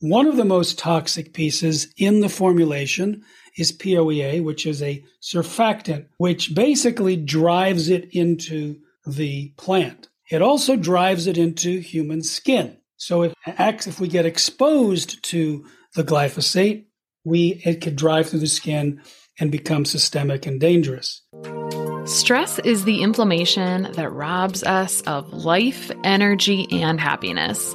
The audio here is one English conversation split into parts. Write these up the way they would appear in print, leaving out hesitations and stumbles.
One of the most toxic pieces in the formulation is POEA, which is a surfactant, which basically drives it into the plant. It also drives it into human skin. So if we get exposed to the glyphosate, it could drive through the skin and become systemic and dangerous. Stress is the inflammation that robs us of life, energy, and happiness.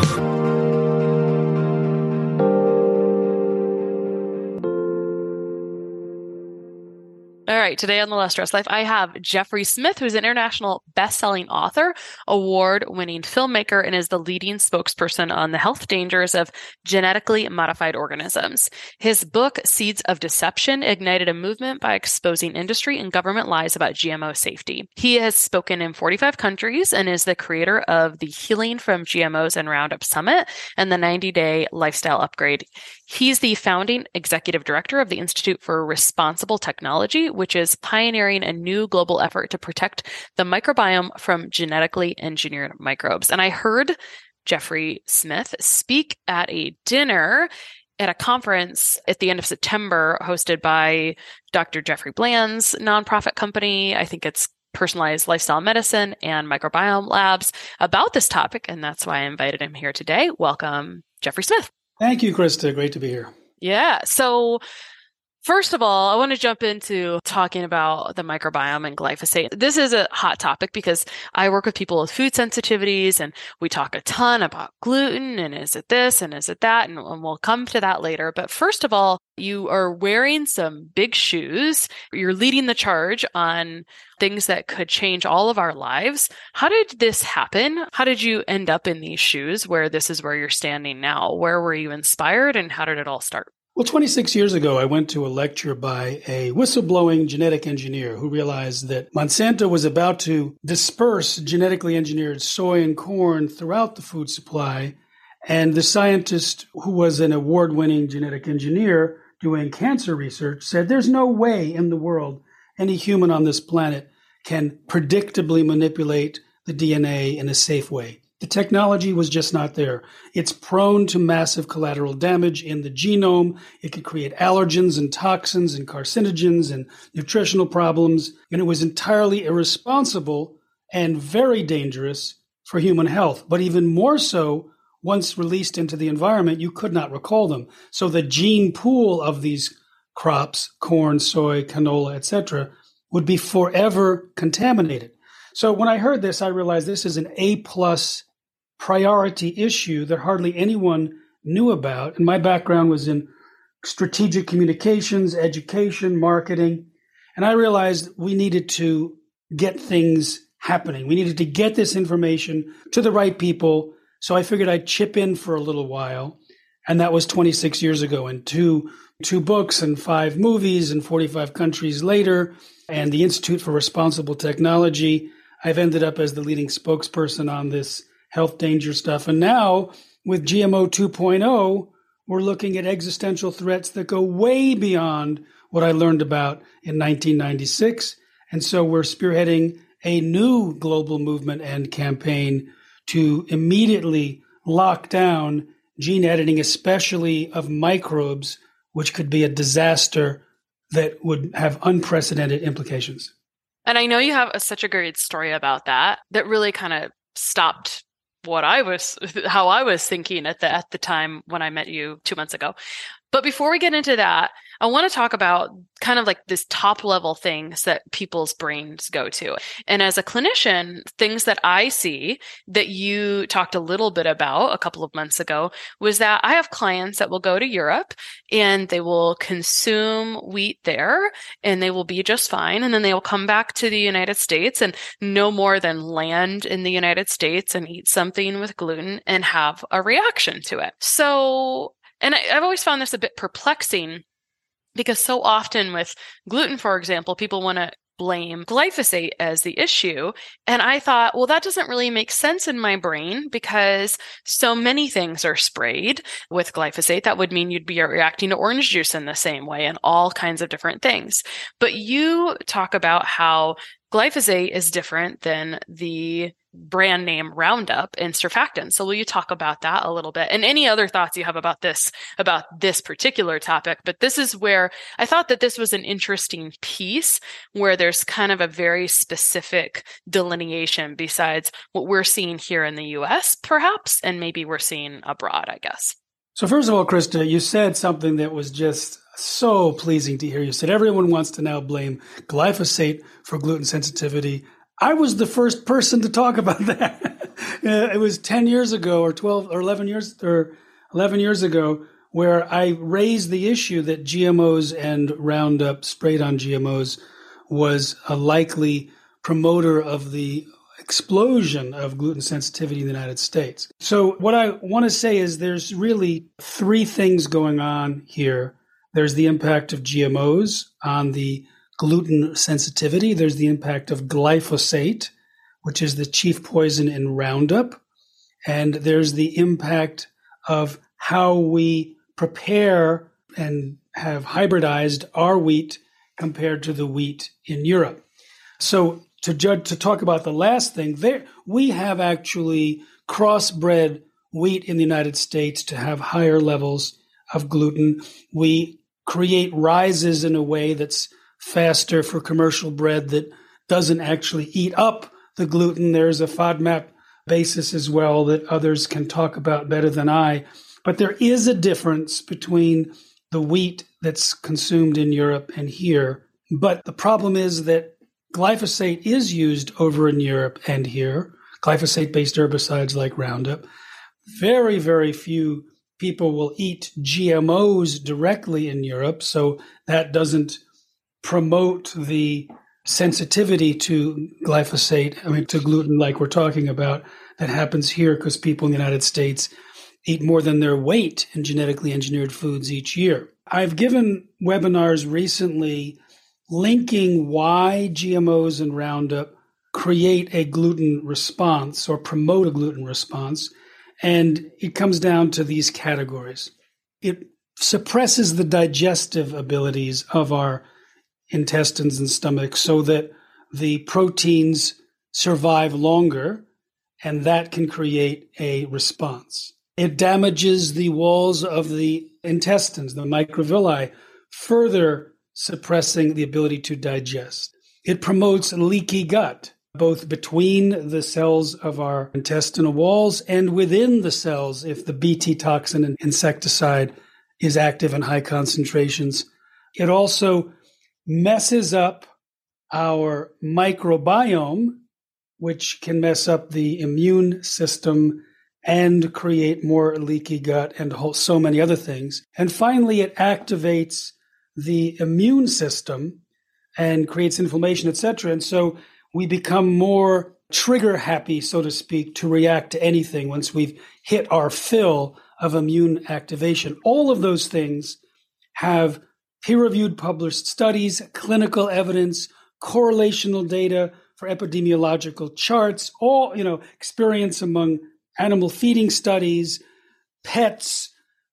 All right, today on The Less Stressed Life, I have Jeffrey Smith, who's an international best-selling author, award-winning filmmaker, and is the leading spokesperson on the health dangers of genetically modified organisms. His book, Seeds of Deception, ignited a movement by exposing industry and government lies about GMO safety. He has spoken in 45 countries and is the creator of the Healing from GMOs and Roundup Summit and the 90-Day Lifestyle Upgrade. He's the founding executive director of the Institute for Responsible Technology, which is pioneering a new global effort to protect the microbiome from genetically engineered microbes. And I heard Jeffrey Smith speak at a dinner at a conference at the end of September hosted by Dr. Jeffrey Bland's nonprofit company. I think it's Personalized Lifestyle Medicine and Microbiome Labs about this topic. And that's why I invited him here today. Welcome, Jeffrey Smith. Thank you, Krista. Great to be here. Yeah. So first of all, I want to jump into talking about the microbiome and glyphosate. This is a hot topic because I work with people with food sensitivities and we talk a ton about gluten and is it this and is it that, and we'll come to that later. But first of all, you are wearing some big shoes. You're leading the charge on things that could change all of our lives. How did this happen? How did you end up in these shoes where this is where you're standing now? Where were you inspired and how did it all start? Well, 26 years ago, I went to a lecture by a whistleblowing genetic engineer who realized that Monsanto was about to disperse genetically engineered soy and corn throughout the food supply. And the scientist, who was an award-winning genetic engineer doing cancer research, said there's no way in the world any human on this planet can predictably manipulate the DNA in a safe way. The technology was just not there. It's prone to massive collateral damage in the genome. It could create allergens and toxins and carcinogens and nutritional problems. And it was entirely irresponsible and very dangerous for human health, but even more so once released into the environment, you could not recall them. So the gene pool of these crops, corn, soy, canola, etc., would be forever contaminated. So when I heard this, I realized this is an A+ priority issue that hardly anyone knew about. And my background was in strategic communications, education, marketing. And I realized we needed to get things happening. We needed to get this information to the right people. So I figured I'd chip in for a little while. And that was 26 years ago. And two books and 5 movies and 45 countries later, and the Institute for Responsible Technology, I've ended up as the leading spokesperson on this health danger stuff. And now with GMO 2.0, we're looking at existential threats that go way beyond what I learned about in 1996. And so we're spearheading a new global movement and campaign to immediately lock down gene editing, especially of microbes, which could be a disaster that would have unprecedented implications. And I know you have such a great story about that really kind of stopped how I was thinking at the time when I met you 2 months ago. But before we get into that, I want to talk about kind of like this top level things that people's brains go to. And as a clinician, things that I see that you talked a little bit about a couple of months ago was that I have clients that will go to Europe and they will consume wheat there and they will be just fine. And then they will come back to the United States and no more than land in the United States and eat something with gluten and have a reaction to it. So, and I've always found this a bit perplexing because so often with gluten, for example, people want to blame glyphosate as the issue. And I thought, well, that doesn't really make sense in my brain because so many things are sprayed with glyphosate. That would mean you'd be reacting to orange juice in the same way and all kinds of different things. But you talk about how glyphosate is different than the brand name Roundup and surfactants. So will you talk about that a little bit and any other thoughts you have about this particular topic? But this is where I thought that this was an interesting piece where there's kind of a very specific delineation besides what we're seeing here in the US, perhaps, and maybe we're seeing abroad, I guess. So first of all, Krista, you said something that was just so pleasing to hear. You said everyone wants to now blame glyphosate for gluten sensitivity. I was the first person to talk about that. It was 10 years ago or 11 years ago where I raised the issue that GMOs and Roundup sprayed on GMOs was a likely promoter of the explosion of gluten sensitivity in the United States. So what I want to say is there's really 3 things going on here. There's the impact of GMOs on the gluten sensitivity. There's the impact of glyphosate, which is the chief poison in Roundup. And there's the impact of how we prepare and have hybridized our wheat compared to the wheat in Europe. So to talk about the last thing, we have actually crossbred wheat in the United States to have higher levels of gluten. We create rises in a way that's faster for commercial bread that doesn't actually eat up the gluten. There's a FODMAP basis as well that others can talk about better than I. But there is a difference between the wheat that's consumed in Europe and here. But the problem is that glyphosate is used over in Europe and here, glyphosate-based herbicides like Roundup. Very, very few people will eat GMOs directly in Europe, so that doesn't promote the sensitivity to to gluten like we're talking about that happens here because people in the United States eat more than their weight in genetically engineered foods each year. I've given webinars recently linking why GMOs and Roundup create a gluten response or promote a gluten response, and it comes down to these categories. It suppresses the digestive abilities of our intestines and stomach so that the proteins survive longer, and that can create a response. It damages the walls of the intestines, the microvilli, further suppressing the ability to digest. It promotes leaky gut, both between the cells of our intestinal walls and within the cells if the BT toxin and insecticide is active in high concentrations. It also messes up our microbiome, which can mess up the immune system and create more leaky gut and so many other things. And finally, it activates the immune system and creates inflammation, etc. And so we become more trigger happy, so to speak, to react to anything once we've hit our fill of immune activation. All of those things have peer-reviewed published studies, clinical evidence, correlational data for epidemiological charts, all, experience among animal feeding studies, pets,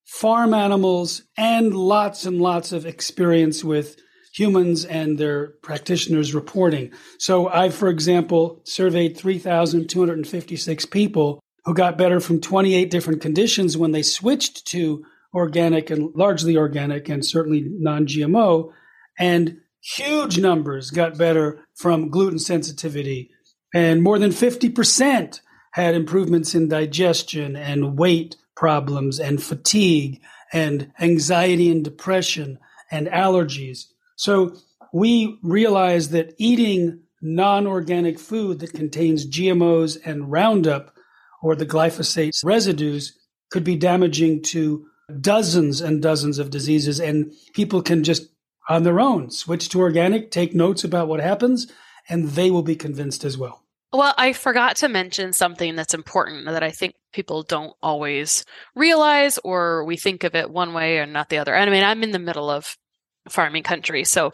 farm animals, and lots of experience with humans and their practitioners reporting. So I, for example, surveyed 3,256 people who got better from 28 different conditions when they switched to organic and largely organic and certainly non-GMO, and huge numbers got better from gluten sensitivity, and more than 50% had improvements in digestion and weight problems and fatigue and anxiety and depression and allergies. So we realized that eating non-organic food that contains GMOs and Roundup or the glyphosate residues could be damaging to dozens and dozens of diseases. And people can just, on their own, switch to organic, take notes about what happens, and they will be convinced as well. Well, I forgot to mention something that's important that I think people don't always realize, or we think of it one way and not the other. And I mean, I'm in the middle of farming country, so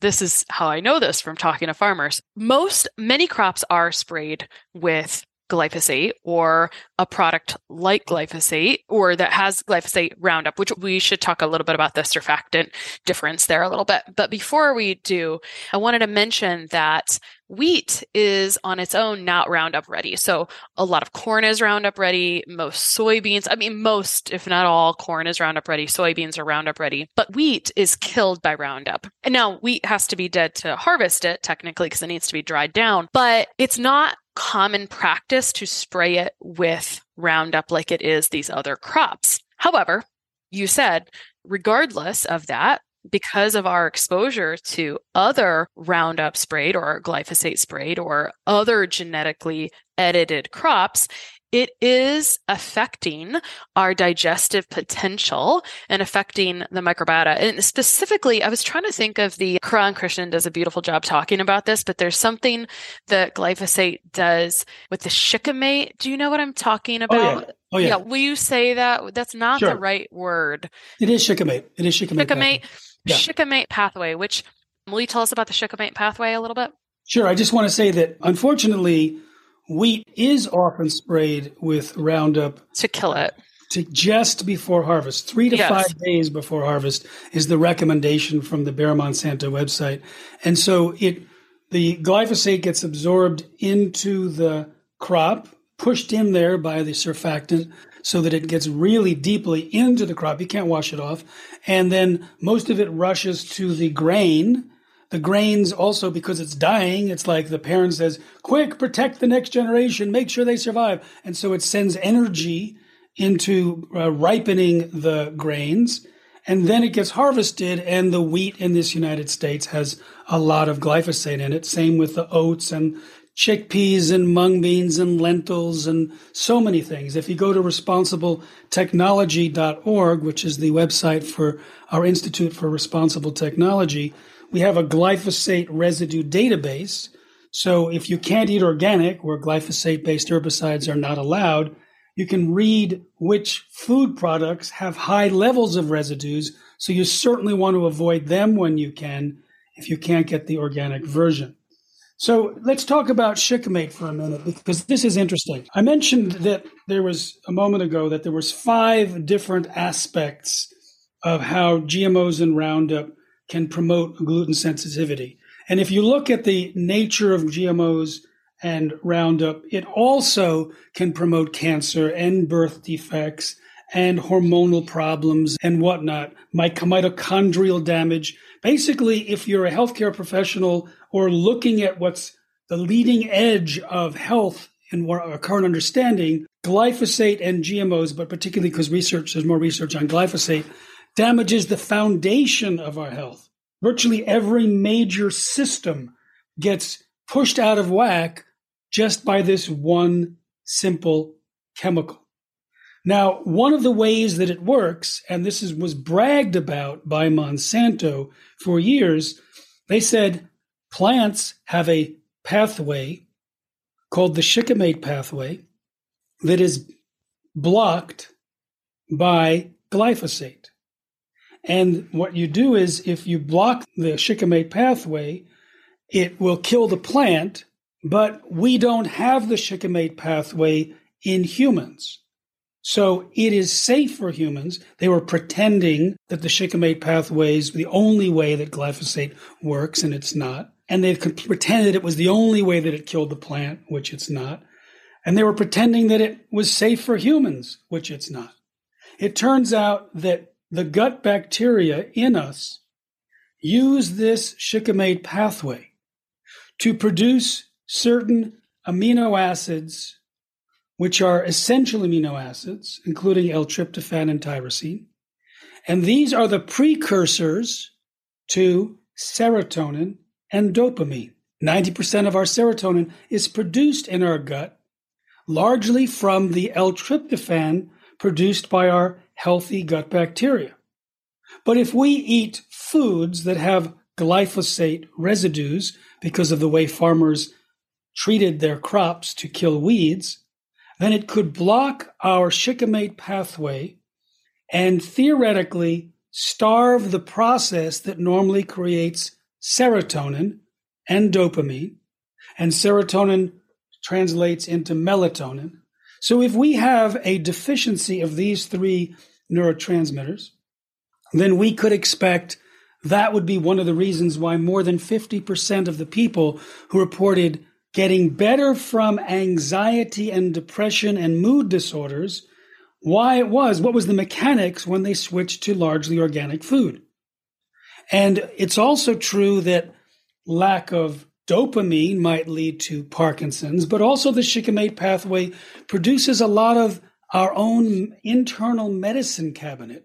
this is how I know this from talking to farmers. Many crops are sprayed with glyphosate or a product like glyphosate or that has glyphosate Roundup, which we should talk a little bit about the surfactant difference there a little bit. But before we do, I wanted to mention that wheat is on its own not Roundup ready. So a lot of corn is Roundup ready. Most soybeans, most, if not all, corn is Roundup ready. Soybeans are Roundup ready. But wheat is killed by Roundup. And now wheat has to be dead to harvest it, technically, because it needs to be dried down. But it's not common practice to spray it with Roundup like it is these other crops. However, you said, regardless of that, because of our exposure to other Roundup sprayed or glyphosate sprayed or other genetically edited crops, it is affecting our digestive potential and affecting the microbiota. And specifically, I was trying to think of Karan Krishnan does a beautiful job talking about this, but there's something that glyphosate does with the shikimate. Do you know what I'm talking about? Oh, yeah. Will you say that? That's not the right word. It is shikimate. Shikimate pathway, which will you tell us about the shikimate pathway a little bit? Sure. I just want to say that unfortunately, wheat is often sprayed with Roundup to kill it. To just before harvest, 3 to 5 days before harvest is the recommendation from the Bayer Monsanto website. And so the glyphosate gets absorbed into the crop, pushed in there by the surfactant so that it gets really deeply into the crop. You can't wash it off. And then most of it rushes to the grain. The grains also, because it's dying, it's like the parent says, quick, protect the next generation, make sure they survive. And so it sends energy into ripening the grains, and then it gets harvested, and the wheat in this United States has a lot of glyphosate in it. Same with the oats and chickpeas and mung beans and lentils and so many things. If you go to responsibletechnology.org, which is the website for our Institute for Responsible Technology, we have a glyphosate residue database. So if you can't eat organic, where glyphosate-based herbicides are not allowed, you can read which food products have high levels of residues. So you certainly want to avoid them when you can, if you can't get the organic version. So let's talk about shikimate for a minute, because this is interesting. I mentioned that there was a moment ago that there was 5 different aspects of how GMOs and Roundup can promote gluten sensitivity. And if you look at the nature of GMOs and Roundup, it also can promote cancer and birth defects and hormonal problems and whatnot, mitochondrial damage. Basically, if you're a healthcare professional or looking at what's the leading edge of health in our current understanding, glyphosate and GMOs, but particularly because there's more research on glyphosate, damages the foundation of our health. Virtually every major system gets pushed out of whack just by this one simple chemical. Now, one of the ways that it works, and this was bragged about by Monsanto for years, they said plants have a pathway called the shikimate pathway that is blocked by glyphosate. And what you do is if you block the shikimate pathway, it will kill the plant, but we don't have the shikimate pathway in humans. So it is safe for humans. They were pretending that the shikimate pathway is the only way that glyphosate works, and it's not. And they pretended it was the only way that it killed the plant, which it's not. And they were pretending that it was safe for humans, which it's not. It turns out that the gut bacteria in us use this shikimate pathway to produce certain amino acids, which are essential amino acids, including L-tryptophan and tyrosine. And these are the precursors to serotonin and dopamine. 90% of our serotonin is produced in our gut, largely from the L-tryptophan produced by our healthy gut bacteria. But if we eat foods that have glyphosate residues because of the way farmers treated their crops to kill weeds, then it could block our shikimate pathway and theoretically starve the process that normally creates serotonin and dopamine. And serotonin translates into melatonin. So if we have a deficiency of these three neurotransmitters, then we could expect that would be one of the reasons why more than 50% of the people who reported getting better from anxiety and depression and mood disorders, why it was, what was the mechanics when they switched to largely organic food. And it's also true that lack of dopamine might lead to Parkinson's, but also the shikimate pathway produces a lot of our own internal medicine cabinet.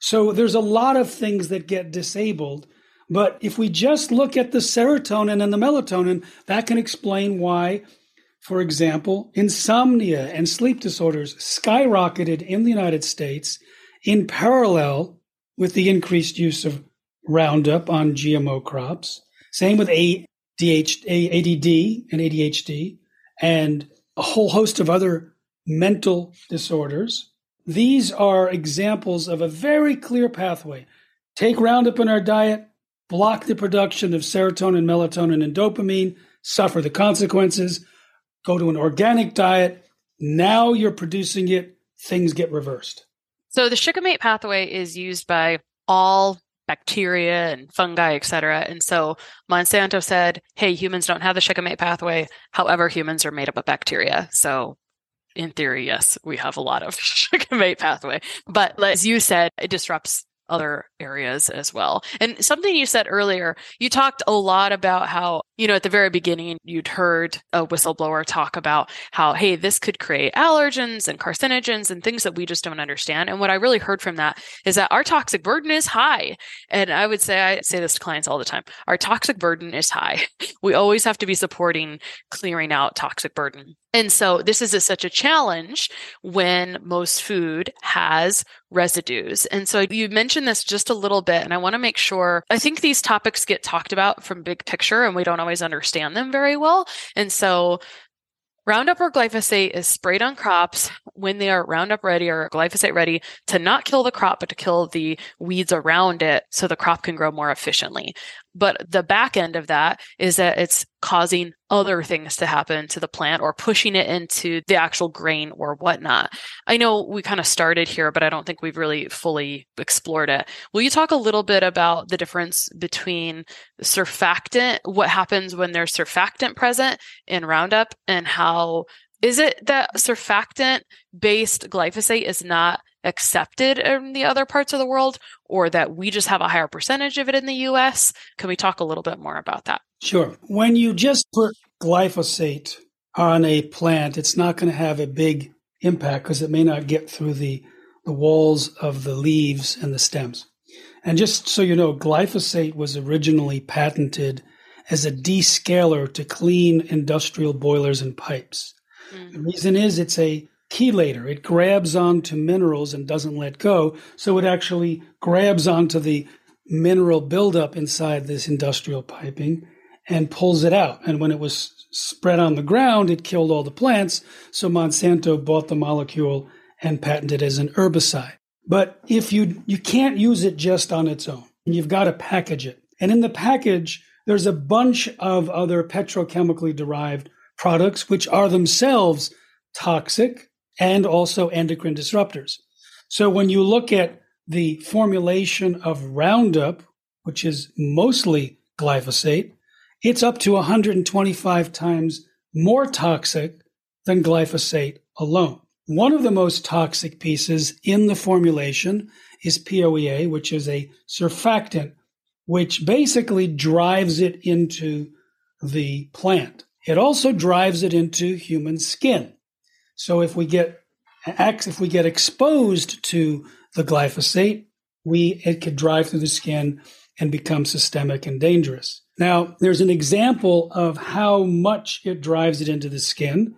So there's a lot of things that get disabled, but if we just look at the serotonin and the melatonin, that can explain why, for example, insomnia and sleep disorders skyrocketed in the United States in parallel with the increased use of Roundup on GMO crops. Same with ADD and ADHD, and a whole host of other mental disorders. These are examples of a very clear pathway. Take Roundup in our diet, block the production of serotonin, melatonin, and dopamine, suffer the consequences, go to an organic diet. Now you're producing it, things get reversed. So the shikimate pathway is used by all bacteria and fungi, et cetera. And so Monsanto said, hey, humans don't have the shikimate pathway. However, humans are made up of bacteria. So in theory, yes, we have a lot of shikimate pathway. But as you said, it disrupts other areas as well. And something you said earlier, you talked a lot about how, at the very beginning, you'd heard a whistleblower talk about how, hey, this could create allergens and carcinogens and things that we just don't understand. And what I really heard from that is that our toxic burden is high. And I say this to clients all the time, our toxic burden is high. We always have to be supporting clearing out toxic burden. And so this is such a challenge when most food has residues. And so you mentioned this just a little bit, and I want to make sure, I think these topics get talked about from big picture and we don't always understand them very well. And so Roundup or glyphosate is sprayed on crops when they are Roundup ready or glyphosate ready to not kill the crop, but to kill the weeds around it so the crop can grow more efficiently. But the back end of that is that it's causing other things to happen to the plant or pushing it into the actual grain or whatnot. I know we kind of started here, but I don't think we've really fully explored it. Will you talk a little bit about the difference between surfactant, what happens when there's surfactant present in Roundup, and how is it that surfactant-based glyphosate is not accepted in the other parts of the world, or that we just have a higher percentage of it in the US? Can we talk a little bit more about that? Sure. When you just put glyphosate on a plant, it's not going to have a big impact because it may not get through the walls of the leaves and the stems. And just so you know, glyphosate was originally patented as a descaler to clean industrial boilers and pipes. Mm-hmm. The reason is it's a chelator. It grabs onto minerals and doesn't let go. So it actually grabs onto the mineral buildup inside this industrial piping and pulls it out. And when it was spread on the ground, it killed all the plants. So Monsanto bought the molecule and patented as an herbicide. But if you can't use it just on its own, you've got to package it. And in the package, there's a bunch of other petrochemically derived products, which are themselves toxic and also endocrine disruptors. So when you look at the formulation of Roundup, which is mostly glyphosate, it's up to 125 times more toxic than glyphosate alone. One of the most toxic pieces in the formulation is POEA, which is a surfactant, which basically drives it into the plant. It also drives it into human skin. So if we get exposed to the glyphosate, it could drive through the skin and become systemic and dangerous. Now, there's an example of how much it drives it into the skin.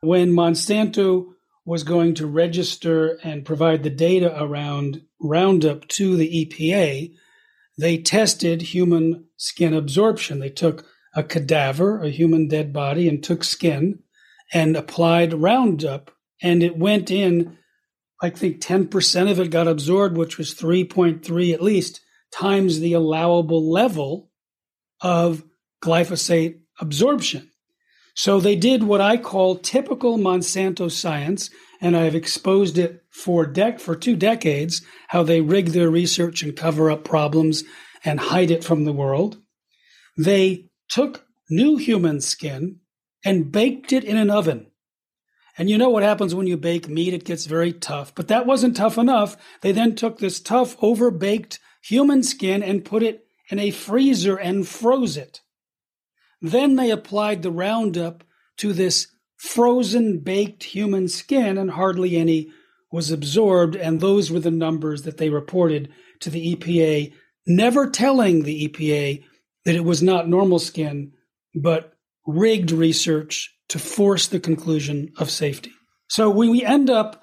When Monsanto was going to register and provide the data around Roundup to the EPA, they tested human skin absorption. They took a cadaver, a human dead body, and took skin and applied Roundup. And it went in, I think 10% of it got absorbed, which was 3.3 at least times the allowable level of glyphosate absorption. So they did what I call typical Monsanto science, and I've exposed it for 2 decades, how they rig their research and cover up problems and hide it from the world. They took new human skin and baked it in an oven. And you know what happens when you bake meat, it gets very tough. But that wasn't tough enough. They then took this tough, over-baked human skin and put it in a freezer and froze it. Then they applied the Roundup to this frozen, baked human skin, and hardly any was absorbed. And those were the numbers that they reported to the EPA, never telling the EPA that it was not normal skin, but rigged research to force the conclusion of safety. So when we end up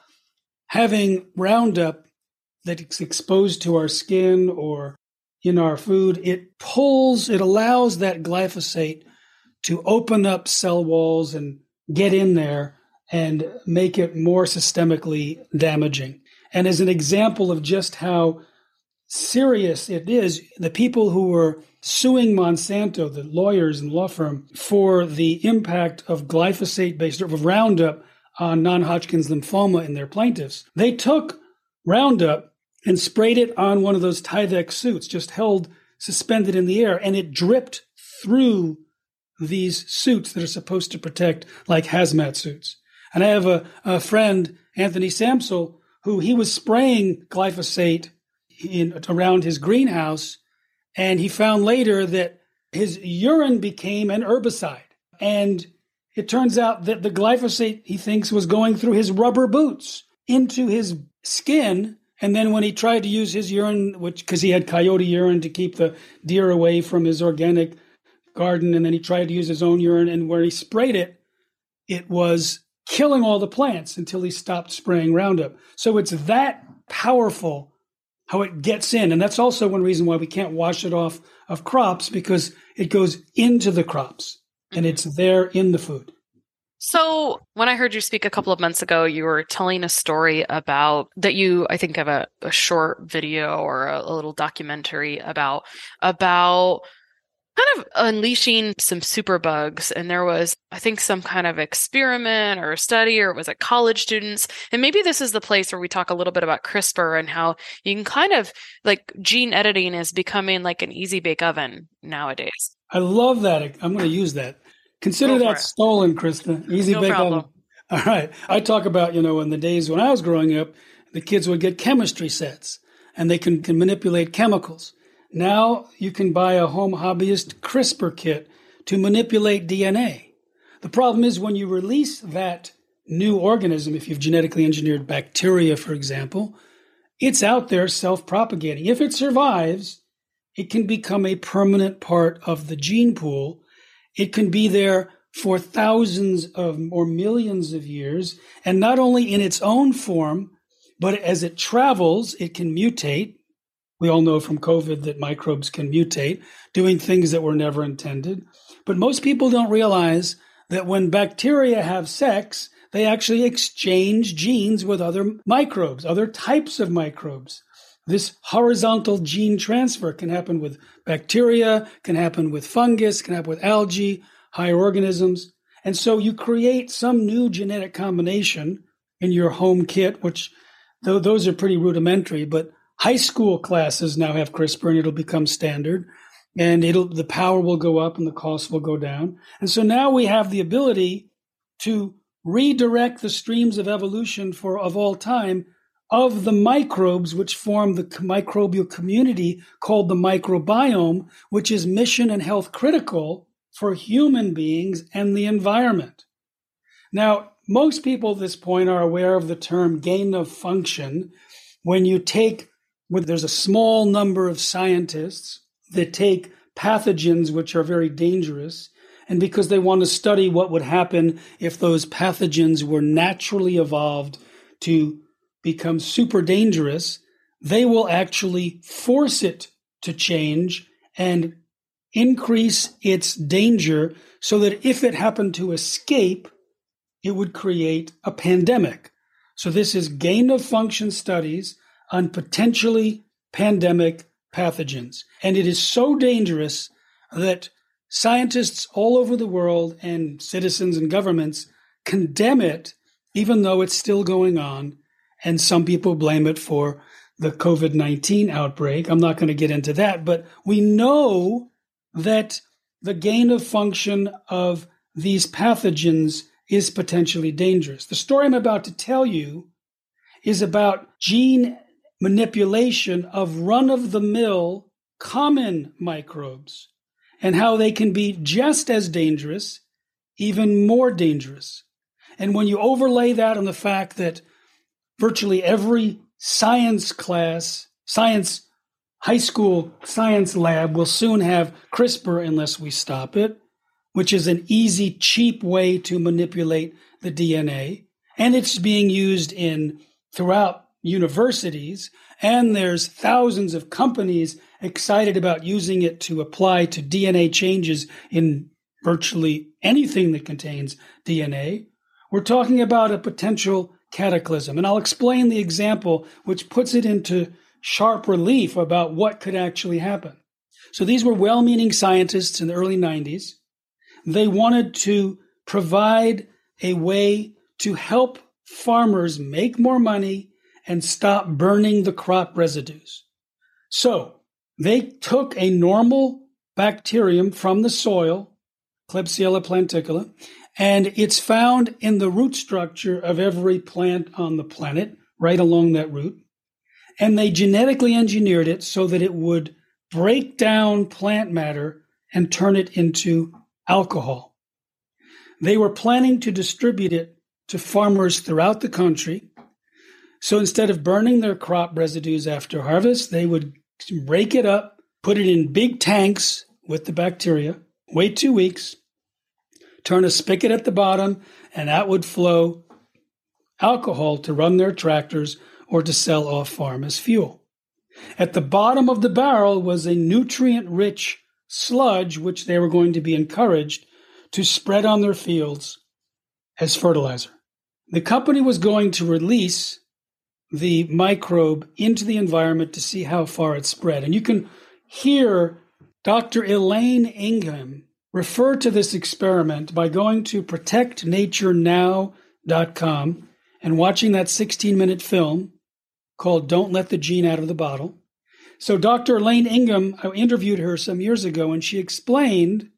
having Roundup that's exposed to our skin or in our food, it allows that glyphosate to open up cell walls and get in there and make it more systemically damaging. And as an example of just how serious it is, the people who were suing Monsanto, the lawyers and law firm, for the impact of glyphosate-based Roundup on non-Hodgkin's lymphoma in their plaintiffs, they took Roundup and sprayed it on one of those Tyvek suits, just held suspended in the air, and it dripped through these suits that are supposed to protect, like hazmat suits. And I have a friend, Anthony Samsel, who he was spraying glyphosate around his greenhouse, and he found later that his urine became an herbicide. And it turns out that the glyphosate, he thinks, was going through his rubber boots into his skin. And then when he tried to use his urine, because he had coyote urine to keep the deer away from his organic garden, and then he tried to use his own urine, and where he sprayed it, it was killing all the plants until he stopped spraying Roundup. So it's that powerful how it gets in. And that's also one reason why we can't wash it off of crops, because it goes into the crops and it's there in the food. So when I heard you speak a couple of months ago, you were telling a story about that you, I think, have a short video or a little documentary about kind of unleashing some superbugs. And there was, I think, some kind of experiment or study, or it was at college students. And maybe this is the place where we talk a little bit about CRISPR and how you can kind of, like, gene editing is becoming like an easy bake oven nowadays. I love that. I'm going to use that. Consider that stolen, Krista. Easy bake oven. All right. I talk about, in the days when I was growing up, the kids would get chemistry sets and they can manipulate chemicals. Now you can buy a home hobbyist CRISPR kit to manipulate DNA. The problem is when you release that new organism, if you've genetically engineered bacteria, for example, it's out there self-propagating. If it survives, it can become a permanent part of the gene pool. It can be there for thousands of or millions of years, and not only in its own form, but as it travels, it can mutate. We all know from COVID that microbes can mutate, doing things that were never intended. But most people don't realize that when bacteria have sex, They actually exchange genes with other microbes, other types of microbes. This horizontal gene transfer can happen with bacteria, can happen with fungus, can happen with algae, higher organisms. And so you create some new genetic combination in your home kit, which those are pretty rudimentary, but high school classes now have CRISPR and it'll become standard, and the power will go up and the cost will go down. And so now we have the ability to redirect the streams of evolution of all time of the microbes which form the microbial community called the microbiome, which is mission and health critical for human beings and the environment. Now, most people at this point are aware of the term gain of function when you take, there's a small number of scientists that take pathogens which are very dangerous, and because they want to study what would happen if those pathogens were naturally evolved to become super dangerous, they will actually force it to change and increase its danger so that if it happened to escape, it would create a pandemic. So this is gain of function studies on potentially pandemic pathogens. And it is so dangerous that scientists all over the world and citizens and governments condemn it, even though it's still going on. And some people blame it for the COVID-19 outbreak. I'm not going to get into that, but we know that the gain of function of these pathogens is potentially dangerous. The story I'm about to tell you is about gene manipulation of run-of-the-mill common microbes and how they can be just as dangerous, even more dangerous. And when you overlay that on the fact that virtually every high school science lab will soon have CRISPR unless we stop it, which is an easy, cheap way to manipulate the DNA. And it's being used throughout universities. And there's thousands of companies excited about using it to apply to DNA changes in virtually anything that contains DNA. We're talking about a potential cataclysm. And I'll explain the example which puts it into sharp relief about what could actually happen. So these were well-meaning scientists in the early 90s. They wanted to provide a way to help farmers make more money and stop burning the crop residues. So they took a normal bacterium from the soil, Klebsiella planticola, and it's found in the root structure of every plant on the planet, right along that root. And they genetically engineered it so that it would break down plant matter and turn it into alcohol. They were planning to distribute it to farmers throughout the country. So instead of burning their crop residues after harvest, they would break it up, put it in big tanks with the bacteria, wait 2 weeks, turn a spigot at the bottom, and out would flow alcohol to run their tractors or to sell off farm as fuel. At the bottom of the barrel was a nutrient-rich sludge, which they were going to be encouraged to spread on their fields as fertilizer. The company was going to release the microbe into the environment to see how far it spread. And you can hear Dr. Elaine Ingham refer to this experiment by going to protectnaturenow.com and watching that 16-minute film called Don't Let the Gene Out of the Bottle. So Dr. Elaine Ingham, I interviewed her some years ago, and she explained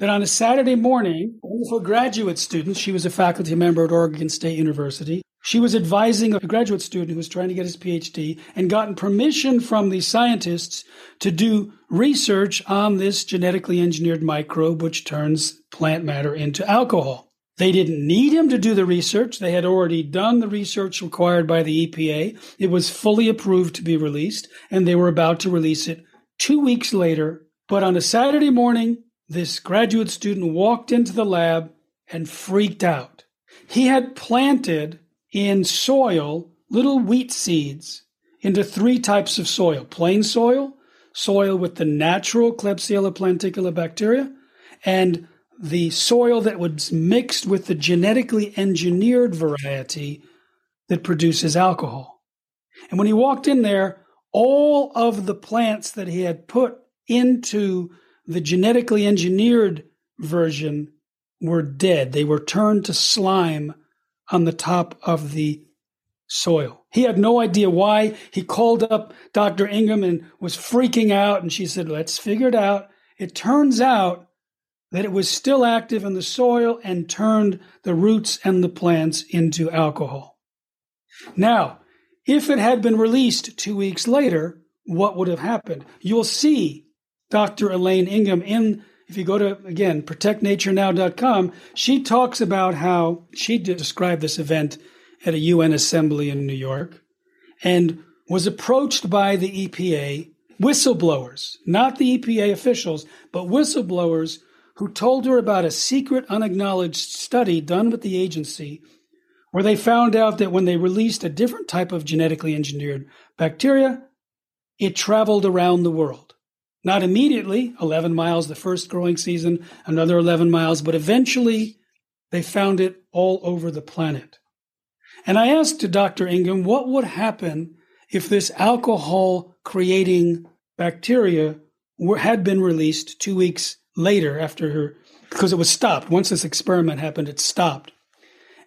that on a Saturday morning, a wonderful graduate student, she was a faculty member at Oregon State University, she was advising a graduate student who was trying to get his PhD and gotten permission from the scientists to do research on this genetically engineered microbe, which turns plant matter into alcohol. They didn't need him to do the research. They had already done the research required by the EPA. It was fully approved to be released, and they were about to release it 2 weeks later. But on a Saturday morning, this graduate student walked into the lab and freaked out. He had planted in soil, little wheat seeds into three types of soil: plain soil, soil with the natural Klebsiella planticola bacteria, and the soil that was mixed with the genetically engineered variety that produces alcohol. And when he walked in there, all of the plants that he had put into the genetically engineered version were dead. They were turned to slime on the top of the soil. He had no idea why. He called up Dr. Ingham and was freaking out. And she said, let's figure it out. It turns out that it was still active in the soil and turned the roots and the plants into alcohol. Now, if it had been released 2 weeks later, what would have happened? You'll see Dr. Elaine Ingham in, if you go to, again, protectnaturenow.com, she talks about how she described this event at a UN assembly in New York and was approached by the EPA whistleblowers, not the EPA officials, but whistleblowers who told her about a secret unacknowledged study done with the agency where they found out that when they released a different type of genetically engineered bacteria, it traveled around the world. Not immediately, 11 miles the first growing season, another 11 miles, but eventually they found it all over the planet. And I asked Dr. Ingham, what would happen if this alcohol-creating bacteria had been released 2 weeks later after her, because it was stopped. Once this experiment happened, it stopped.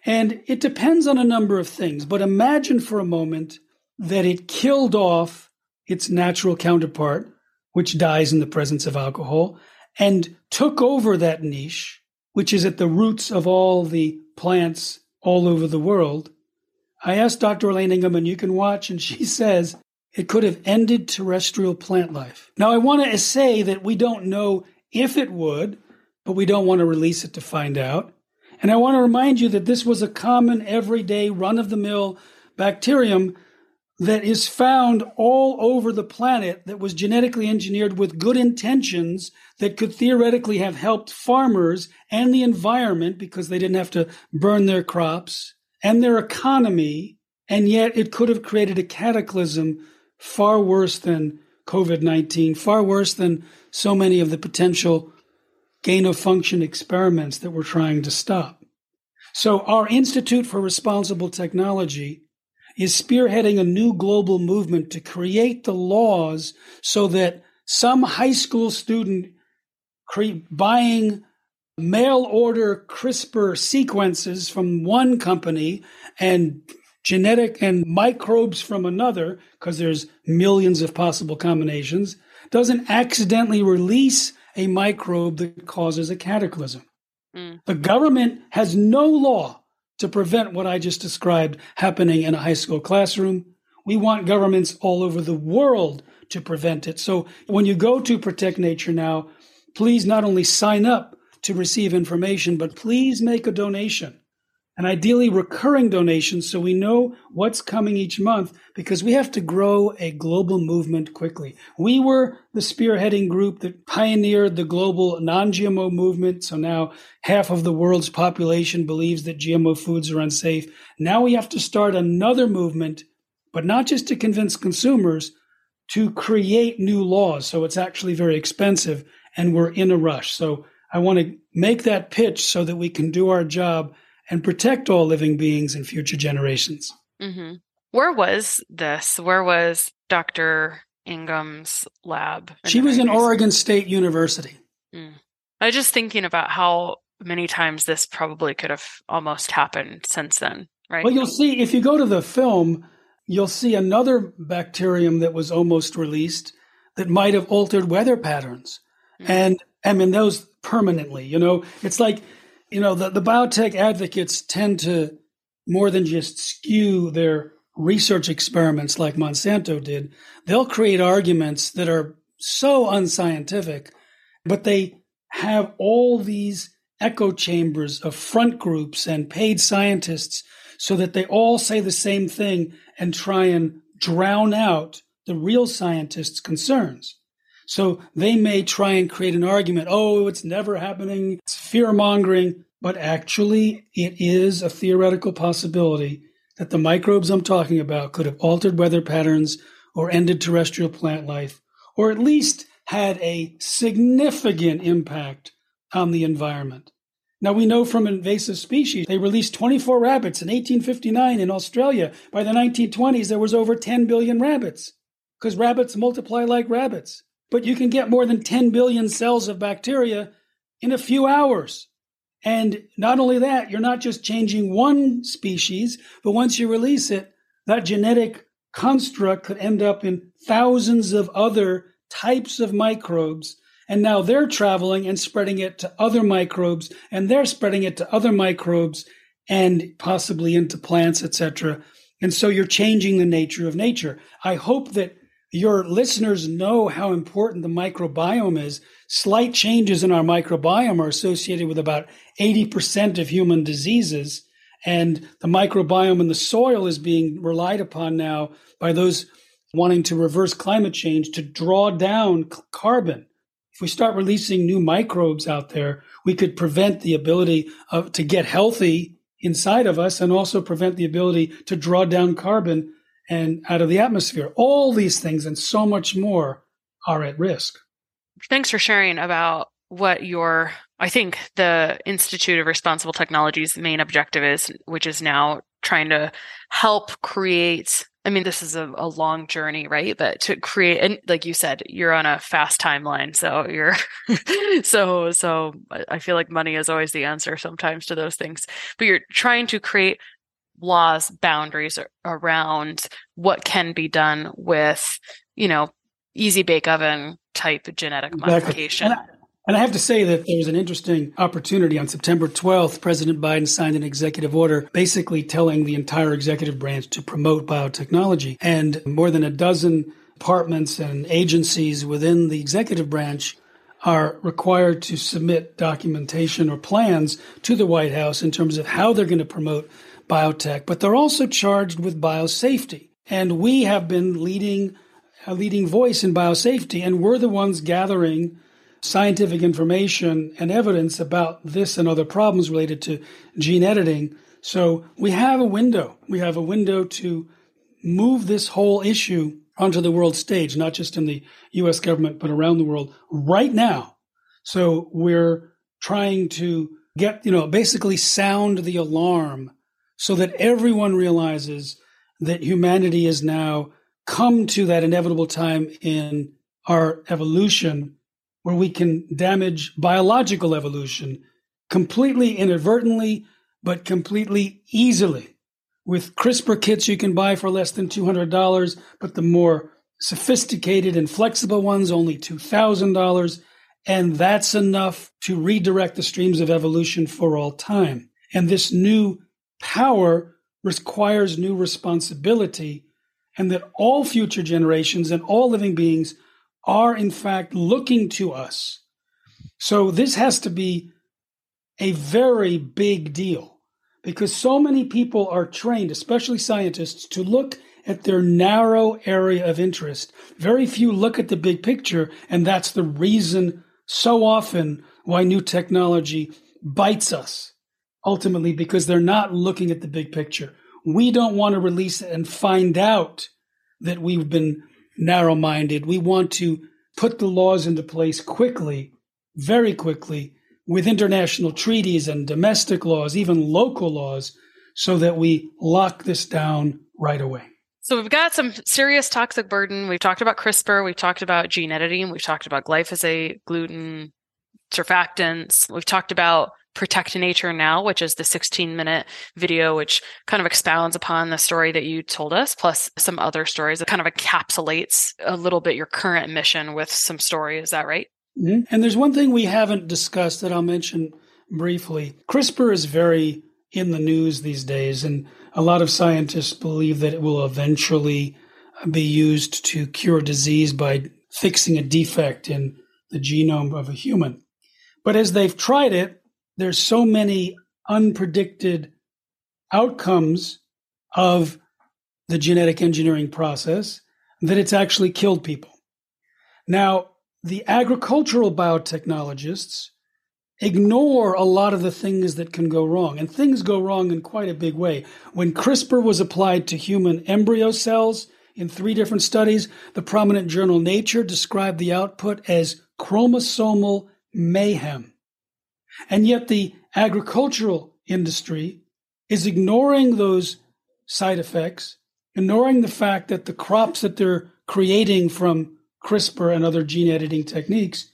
And it depends on a number of things, but imagine for a moment that it killed off its natural counterpart, which dies in the presence of alcohol, and took over that niche, which is at the roots of all the plants all over the world. I asked Dr. Elaine Ingham, and you can watch, and she says it could have ended terrestrial plant life. Now, I want to say that we don't know if it would, but we don't want to release it to find out. And I want to remind you that this was a common, everyday, run-of-the-mill bacterium that is found all over the planet that was genetically engineered with good intentions that could theoretically have helped farmers and the environment because they didn't have to burn their crops and their economy, and yet it could have created a cataclysm far worse than COVID-19, far worse than so many of the potential gain-of-function experiments that we're trying to stop. So our Institute for Responsible Technology is spearheading a new global movement to create the laws so that some high school student buying mail-order CRISPR sequences from one company and genetic and microbes from another, because there's millions of possible combinations, doesn't accidentally release a microbe that causes a cataclysm. The government has no law to prevent what I just described happening in a high school classroom. We want governments all over the world to prevent it. So when you go to Protect Nature Now, please not only sign up to receive information, but please make a donation, and ideally recurring donations, so we know what's coming each month, because we have to grow a global movement quickly. We were the spearheading group that pioneered the global non-GMO movement, so now half of the world's population believes that GMO foods are unsafe. Now we have to start another movement, but not just to convince consumers, to create new laws, so it's actually very expensive, and we're in a rush. So I want to make that pitch so that we can do our job and protect all living beings and future generations. Mm-hmm. Where was this? Where was Dr. Ingham's lab? She was in Oregon State University. I was just thinking about how many times this probably could have almost happened since then, right? Well, you'll see, if you go to the film, you'll see another bacterium that was almost released that might have altered weather patterns. And I mean, those permanently, you know, it's like, you know, the biotech advocates tend to more than just skew their research experiments like Monsanto did. They'll create arguments that are so unscientific, but they have all these echo chambers of front groups and paid scientists so that they all say the same thing and try and drown out the real scientists' concerns. So they may try and create an argument, oh, it's never happening, it's fear-mongering, but actually it is a theoretical possibility that the microbes I'm talking about could have altered weather patterns or ended terrestrial plant life, or at least had a significant impact on the environment. Now, we know from invasive species, they released 24 rabbits in 1859 in Australia. By the 1920s, there was over 10 billion rabbits because rabbits multiply like rabbits. But you can get more than 10 billion cells of bacteria in a few hours. And not only that, you're not just changing one species, but once you release it, that genetic construct could end up in thousands of other types of microbes. And now they're traveling and spreading it to other microbes, and they're spreading it to other microbes and possibly into plants, etc. And so you're changing the nature of nature. I hope that your listeners know how important the microbiome is. Slight changes in our microbiome are associated with about 80% of human diseases, and the microbiome in the soil is being relied upon now by those wanting to reverse climate change to draw down carbon. If we start releasing new microbes out there, we could prevent the ability to get healthy inside of us and also prevent the ability to draw down carbon and out of the atmosphere. All these things and so much more are at risk. Thanks for sharing about what your, I think, the Institute of Responsible Technology's main objective is, which is now trying to help create, I mean, this is a long journey, right? But to create, and like you said, you're on a fast timeline. So you're, so I feel like money is always the answer sometimes to those things, but you're trying to create laws, boundaries around what can be done with, you know, easy bake oven type of genetic modification. And I have to say that there was an interesting opportunity on September 12th. President Biden signed an executive order basically telling the entire executive branch to promote biotechnology. And more than a dozen departments and agencies within the executive branch are required to submit documentation or plans to the White House in terms of how they're going to promote biotech, but they're also charged with biosafety. And we have been a leading voice in biosafety, and we're the ones gathering scientific information and evidence about this and other problems related to gene editing. So we have a window. We have a window to move this whole issue onto the world stage, not just in the U.S. government, but around the world right now. So we're trying to get, basically sound the alarm so that everyone realizes that humanity has now come to that inevitable time in our evolution where we can damage biological evolution completely inadvertently, but completely easily. With CRISPR kits you can buy for less than $200, but the more sophisticated and flexible ones, only $2,000. And that's enough to redirect the streams of evolution for all time. And this new power requires new responsibility, and that all future generations and all living beings are in fact looking to us. So this has to be a very big deal because so many people are trained, especially scientists, to look at their narrow area of interest. Very few look at the big picture, and that's the reason so often why new technology bites us, ultimately, because they're not looking at the big picture. We don't want to release it and find out that we've been narrow-minded. We want to put the laws into place quickly, very quickly, with international treaties and domestic laws, even local laws, so that we lock this down right away. So we've got some serious toxic burden. We've talked about CRISPR. We've talked about gene editing. We've talked about glyphosate, gluten, surfactants. We've talked about Protect Nature Now, which is the 16-minute video, which kind of expounds upon the story that you told us, plus some other stories that kind of encapsulates a little bit your current mission with some story. Is that right? Mm-hmm. And there's one thing we haven't discussed that I'll mention briefly. CRISPR is very in the news these days, and a lot of scientists believe that it will eventually be used to cure disease by fixing a defect in the genome of a human. But as they've tried it, there's so many unpredicted outcomes of the genetic engineering process that it's actually killed people. Now, the agricultural biotechnologists ignore a lot of the things that can go wrong, and things go wrong in quite a big way. When CRISPR was applied to human embryo cells in 3 different studies, the prominent journal Nature described the output as chromosomal mayhem. And yet the agricultural industry is ignoring those side effects, ignoring the fact that the crops that they're creating from CRISPR and other gene editing techniques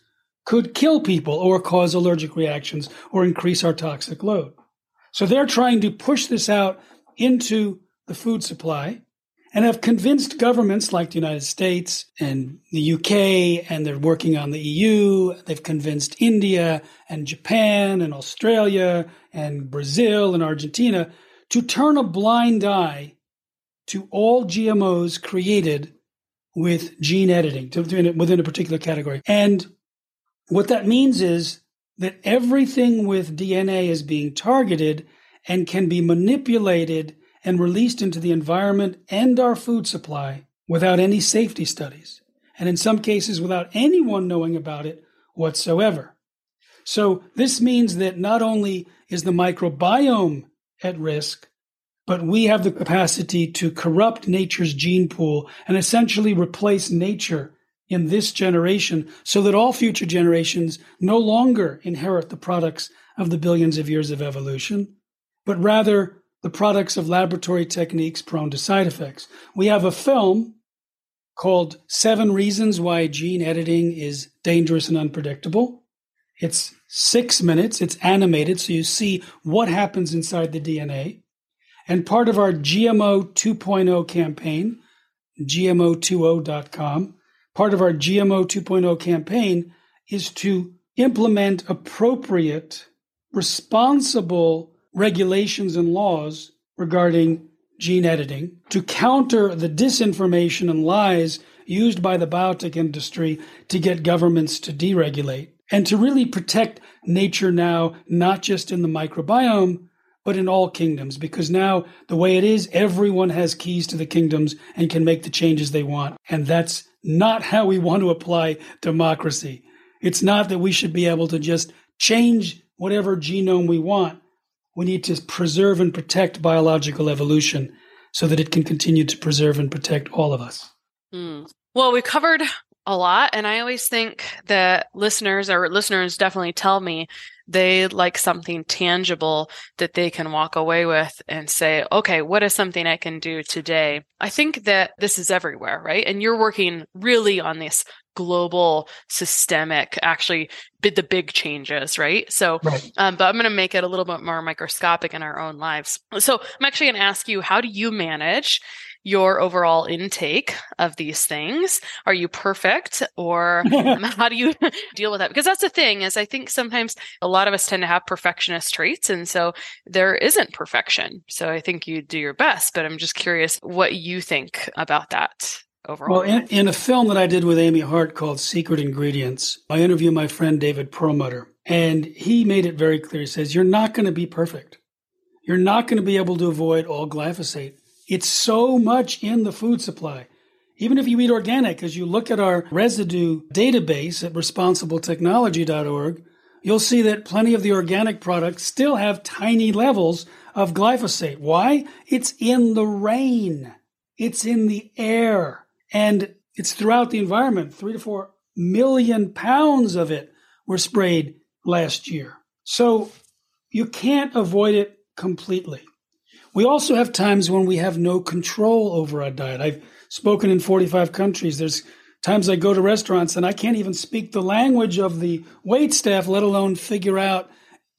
could kill people or cause allergic reactions or increase our toxic load. So they're trying to push this out into the food supply and have convinced governments like the United States and the UK, and they're working on the EU. They've convinced India and Japan and Australia and Brazil and Argentina to turn a blind eye to all GMOs created with gene editing within a particular category. And what that means is that everything with DNA is being targeted and can be manipulated and released into the environment and our food supply without any safety studies, and in some cases without anyone knowing about it whatsoever. So this means that not only is the microbiome at risk, but we have the capacity to corrupt nature's gene pool and essentially replace nature in this generation so that all future generations no longer inherit the products of the billions of years of evolution, but rather the products of laboratory techniques prone to side effects. We have a film called 7 Reasons Why Gene Editing is Dangerous and Unpredictable. It's 6 minutes. It's animated, so you see what happens inside the DNA. And part of our GMO 2.0 campaign, GMO20.com, part of our GMO 2.0 campaign is to implement appropriate, responsible regulations and laws regarding gene editing to counter the disinformation and lies used by the biotech industry to get governments to deregulate and to really protect nature now, not just in the microbiome, but in all kingdoms. Because now, the way it is, everyone has keys to the kingdoms and can make the changes they want. And that's not how we want to apply democracy. It's not that we should be able to just change whatever genome we want. We need to preserve and protect biological evolution so that it can continue to preserve and protect all of us. Well, we covered a lot, and I always think that listeners definitely tell me they like something tangible that they can walk away with and say, okay, what is something I can do today? I think that this is everywhere, right? And you're working really on this global, systemic, actually the big changes, right? So, right. But I'm going to make it a little bit more microscopic in our own lives. So I'm actually going to ask you, how do you manage your overall intake of these things? Are you perfect, or how do you deal with that? Because that's the thing, is I think sometimes a lot of us tend to have perfectionist traits, and so there isn't perfection. So I think you do your best, but I'm just curious what you think about that overall. Well, in a film that I did with Amy Hart called Secret Ingredients, I interview my friend David Perlmutter, and he made it very clear. He says, you're not going to be perfect. You're not going to be able to avoid all glyphosate. It's so much in the food supply. Even if you eat organic, as you look at our residue database at responsibletechnology.org, you'll see that plenty of the organic products still have tiny levels of glyphosate. Why? It's in the rain. It's in the air. And it's throughout the environment. 3 to 4 million pounds of it were sprayed last year. So you can't avoid it completely. We also have times when we have no control over our diet. I've spoken in 45 countries. There's times I go to restaurants and I can't even speak the language of the waitstaff, let alone figure out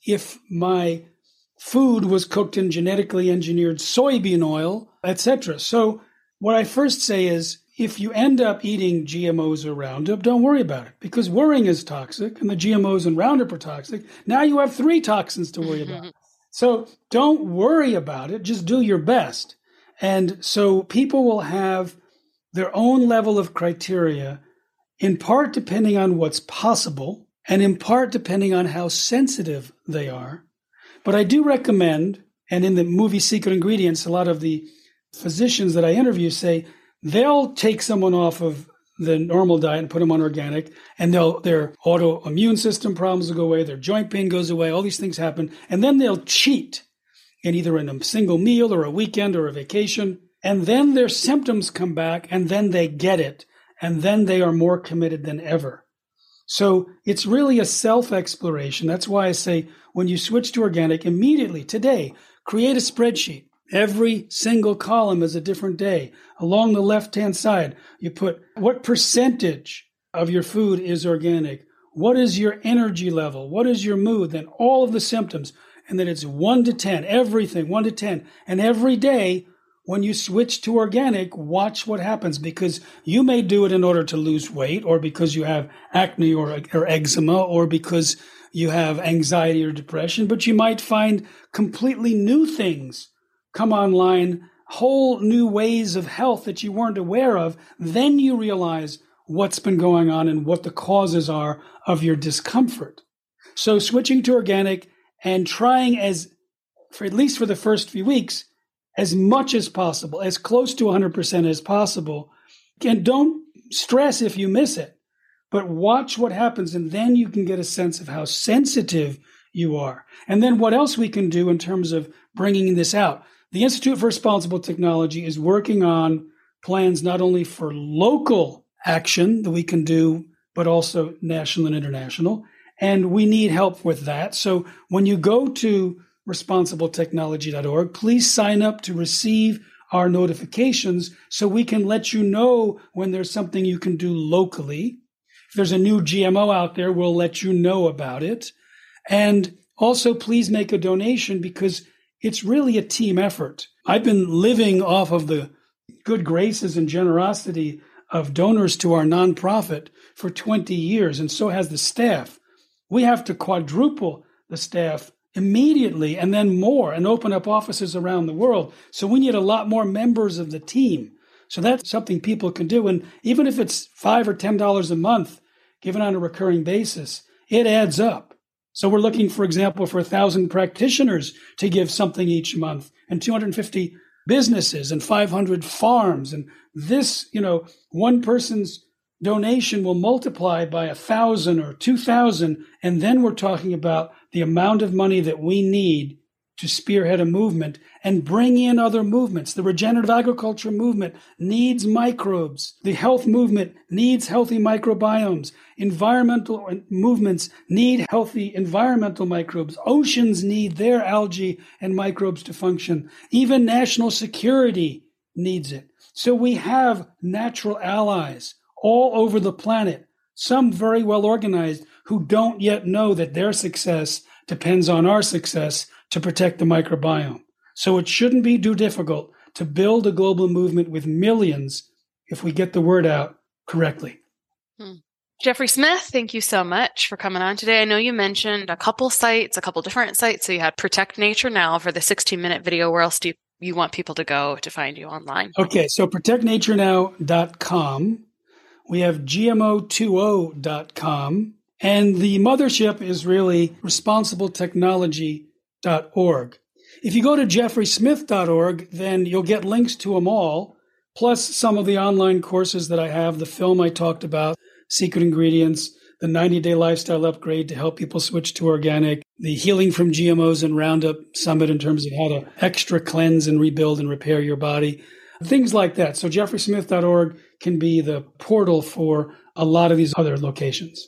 if my food was cooked in genetically engineered soybean oil, etc. So what I first say is, if you end up eating GMOs or Roundup, don't worry about it, because worrying is toxic and the GMOs and Roundup are toxic. Now you have 3 toxins to worry about. So don't worry about it. Just do your best. And so people will have their own level of criteria, in part depending on what's possible and in part depending on how sensitive they are. But I do recommend, and in the movie Secret Ingredients, a lot of the physicians that I interview say they'll take someone off of the normal diet and put them on organic, and their autoimmune system problems will go away, their joint pain goes away, all these things happen, and then they'll cheat in either in a single meal or a weekend or a vacation, and then their symptoms come back, and then they get it, and then they are more committed than ever. So it's really a self-exploration. That's why I say when you switch to organic, immediately today, create a spreadsheet. Every single column is a different day. Along the left-hand side, you put what percentage of your food is organic? What is your energy level? What is your mood? Then all of the symptoms. And then it's 1 to 10, everything, 1 to 10. And every day when you switch to organic, watch what happens, because you may do it in order to lose weight, or because you have acne or eczema, or because you have anxiety or depression, but you might find completely new things come online, whole new ways of health that you weren't aware of. Then you realize what's been going on and what the causes are of your discomfort. So switching to organic and trying, at least for the first few weeks, as much as possible, as close to 100% as possible. And don't stress if you miss it, but watch what happens, and then you can get a sense of how sensitive you are. And then what else we can do in terms of bringing this out. The Institute for Responsible Technology is working on plans not only for local action that we can do, but also national and international. And we need help with that. So when you go to responsibletechnology.org, please sign up to receive our notifications so we can let you know when there's something you can do locally. If there's a new GMO out there, we'll let you know about it. And also, please make a donation, because it's really a team effort. I've been living off of the good graces and generosity of donors to our nonprofit for 20 years, and so has the staff. We have to quadruple the staff immediately and then more, and open up offices around the world. So we need a lot more members of the team. So that's something people can do. And even if it's $5 or $10 a month given on a recurring basis, it adds up. So we're looking, for example, for 1,000 practitioners to give something each month, and 250 businesses, and 500 farms. And this, one person's donation will multiply by 1,000 or 2,000. And then we're talking about the amount of money that we need to spearhead a movement and bring in other movements. The regenerative agriculture movement needs microbes. The health movement needs healthy microbiomes. Environmental movements need healthy environmental microbes. Oceans need their algae and microbes to function. Even national security needs it. So we have natural allies all over the planet, some very well organized, who don't yet know that their success depends on our success to protect the microbiome. So it shouldn't be too difficult to build a global movement with millions if we get the word out correctly. Jeffrey Smith, thank you so much for coming on today. I know you mentioned a couple different sites. So you had Protect Nature Now for the 16-minute video. Where else do you want people to go to find you online? Okay, so protectnaturenow.com. We have GMO20.com. And the mothership is really responsibletechnology.org. If you go to jeffreysmith.org, then you'll get links to them all, plus some of the online courses that I have, the film I talked about, Secret Ingredients, the 90-Day Lifestyle Upgrade to help people switch to organic, the Healing from GMOs and Roundup Summit in terms of how to extra cleanse and rebuild and repair your body, things like that. So jeffreysmith.org can be the portal for a lot of these other locations.